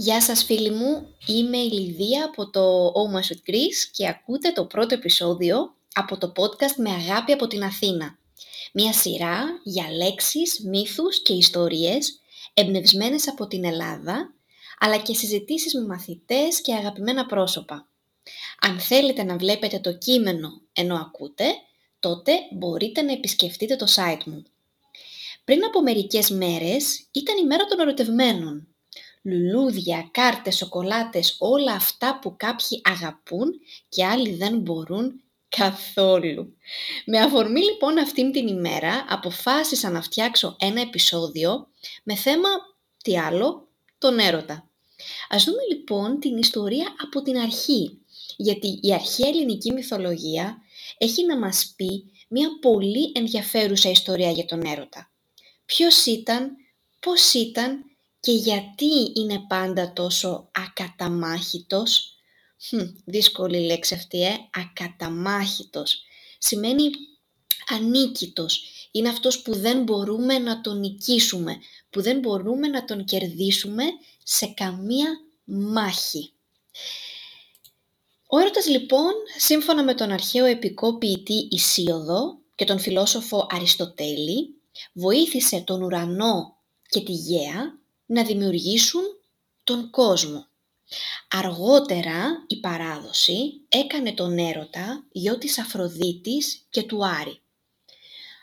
Γεια σας φίλοι μου, είμαι η Λιδία από το Omash with Chris και ακούτε το πρώτο επεισόδιο από το podcast «Με αγάπη από την Αθήνα». Μια σειρά για λέξεις, μύθους και ιστορίες εμπνευσμένες από την Ελλάδα, αλλά και συζητήσεις με μαθητές και αγαπημένα πρόσωπα. Αν θέλετε να βλέπετε το κείμενο ενώ ακούτε, τότε μπορείτε να επισκεφτείτε το site μου. Πριν από μερικές μέρες ήταν η μέρα των ερωτευμένων. Λουλούδια, κάρτες, σοκολάτες, όλα αυτά που κάποιοι αγαπούν και άλλοι δεν μπορούν καθόλου. Με αφορμή λοιπόν αυτήν την ημέρα αποφάσισα να φτιάξω ένα επεισόδιο με θέμα, τι άλλο, τον έρωτα. Ας δούμε λοιπόν την ιστορία από την αρχή, γιατί η αρχαία ελληνική μυθολογία έχει να μας πει μια πολύ ενδιαφέρουσα ιστορία για τον έρωτα. Ποιος ήταν, πώς ήταν και γιατί είναι πάντα τόσο ακαταμάχητος. Δύσκολη λέξη αυτή, ακαταμάχητος. Σημαίνει ανίκητος. Είναι αυτός που δεν μπορούμε να τον νικήσουμε, που δεν μπορούμε να τον κερδίσουμε σε καμία μάχη. Ο έρωτας λοιπόν, σύμφωνα με τον αρχαίο επικό ποιητή Ισίωδο και τον φιλόσοφο Αριστοτέλη, βοήθησε τον ουρανό και τη γαία να δημιουργήσουν τον κόσμο. Αργότερα η παράδοση έκανε τον έρωτα γιο της Αφροδίτης και του Άρη.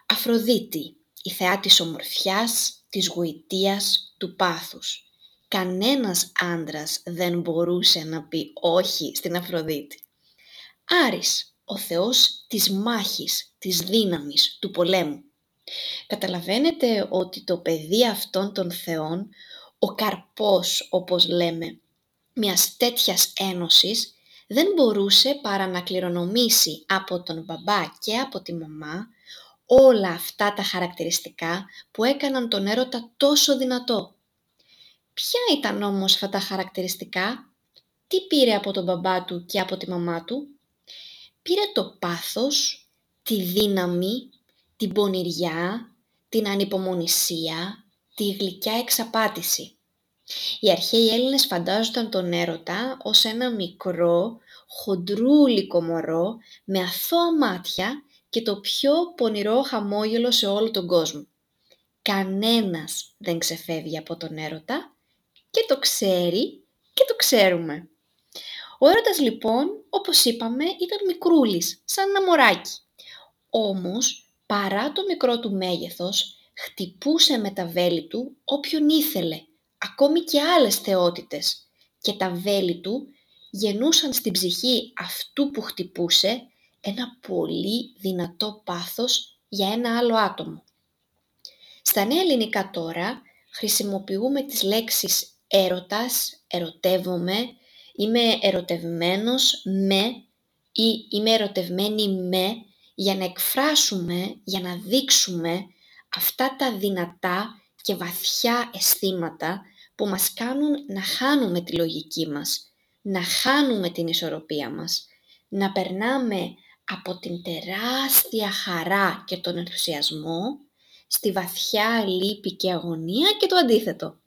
Αφροδίτη, η θεά της ομορφιάς, της γοητείας, του πάθους. Κανένας άντρας δεν μπορούσε να πει όχι στην Αφροδίτη. Άρης, ο θεός της μάχης, της δύναμης, του πολέμου. Καταλαβαίνετε ότι το παιδί αυτών των θεών, ο καρπός όπως λέμε, μιας τέτοιας ένωσης, δεν μπορούσε παρά να κληρονομήσει από τον μπαμπά και από τη μαμά όλα αυτά τα χαρακτηριστικά που έκαναν τον έρωτα τόσο δυνατό. Ποια ήταν όμως αυτά τα χαρακτηριστικά, τι πήρε από τον μπαμπά του και από τη μαμά του? Πήρε το πάθος, τη δύναμη, την πονηριά, την ανυπομονησία, τη γλυκιά εξαπάτηση. Οι αρχαίοι Έλληνες φαντάζονταν τον έρωτα ως ένα μικρό, χοντρούλικο μωρό με αθώα μάτια και το πιο πονηρό χαμόγελο σε όλο τον κόσμο. Κανένας δεν ξεφεύγει από τον έρωτα και το ξέρει και το ξέρουμε. Ο έρωτας λοιπόν, όπως είπαμε, ήταν μικρούλης, σαν ένα μωράκι. Όμως, παρά το μικρό του μέγεθος, χτυπούσε με τα βέλη του όποιον ήθελε, ακόμη και άλλες θεότητες. Και τα βέλη του γεννούσαν στην ψυχή αυτού που χτυπούσε ένα πολύ δυνατό πάθος για ένα άλλο άτομο. Στα νέα ελληνικά τώρα χρησιμοποιούμε τις λέξεις έρωτας, ερωτεύομαι, είμαι ερωτευμένος με ή είμαι ερωτευμένη με, για να εκφράσουμε, για να δείξουμε αυτά τα δυνατά και βαθιά αισθήματα που μας κάνουν να χάνουμε τη λογική μας, να χάνουμε την ισορροπία μας, να περνάμε από την τεράστια χαρά και τον ενθουσιασμό στη βαθιά λύπη και αγωνία και το αντίθετο.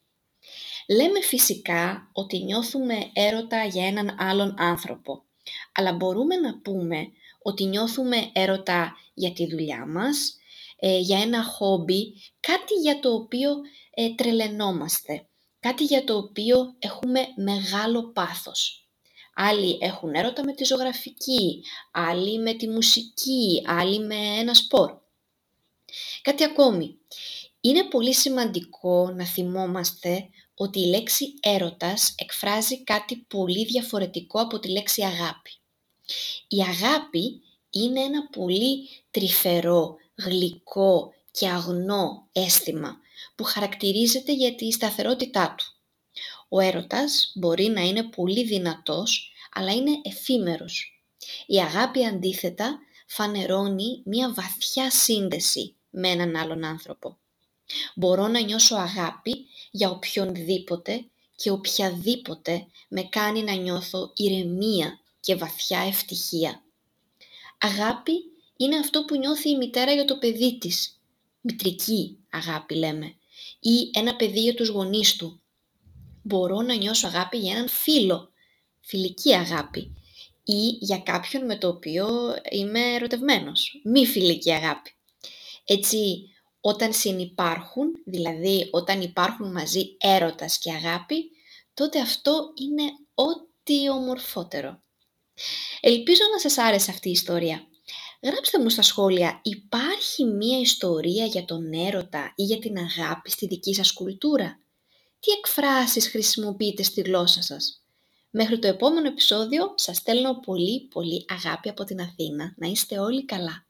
Λέμε φυσικά ότι νιώθουμε έρωτα για έναν άλλον άνθρωπο, αλλά μπορούμε να πούμε ότι νιώθουμε έρωτα για τη δουλειά μας, για ένα χόμπι, κάτι για το οποίο τρελαινόμαστε, κάτι για το οποίο έχουμε μεγάλο πάθος. Άλλοι έχουν έρωτα με τη ζωγραφική, άλλοι με τη μουσική, άλλοι με ένα σπορ. Κάτι ακόμη. Είναι πολύ σημαντικό να θυμόμαστε ότι η λέξη έρωτας εκφράζει κάτι πολύ διαφορετικό από τη λέξη αγάπη. Η αγάπη είναι ένα πολύ τρυφερό, γλυκό και αγνό αίσθημα που χαρακτηρίζεται για τη σταθερότητά του. Ο έρωτας μπορεί να είναι πολύ δυνατός, αλλά είναι εφήμερος. Η αγάπη αντίθετα φανερώνει μια βαθιά σύνδεση με έναν άλλον άνθρωπο. Μπορώ να νιώσω αγάπη για οποιονδήποτε και οποιαδήποτε με κάνει να νιώθω ηρεμία και βαθιά ευτυχία. Αγάπη είναι αυτό που νιώθει η μητέρα για το παιδί της. Μητρική αγάπη λέμε. Ή ένα παιδί για τους γονείς του. μπορώ να νιώσω αγάπη για έναν φίλο, φιλική αγάπη, ή για κάποιον με το οποίο είμαι ερωτευμένος, μη φιλική αγάπη. Έτσι, όταν συνυπάρχουν, δηλαδή όταν υπάρχουν μαζί έρωτας και αγάπη, τότε αυτό είναι ό,τι ομορφότερο. Ελπίζω να σας άρεσε αυτή η ιστορία. Γράψτε μου στα σχόλια, υπάρχει μία ιστορία για τον έρωτα ή για την αγάπη στη δική σας κουλτούρα? Τι εκφράσεις χρησιμοποιείτε στη γλώσσα σας? Μέχρι το επόμενο επεισόδιο σας στέλνω πολύ πολύ αγάπη από την Αθήνα. Να είστε όλοι καλά.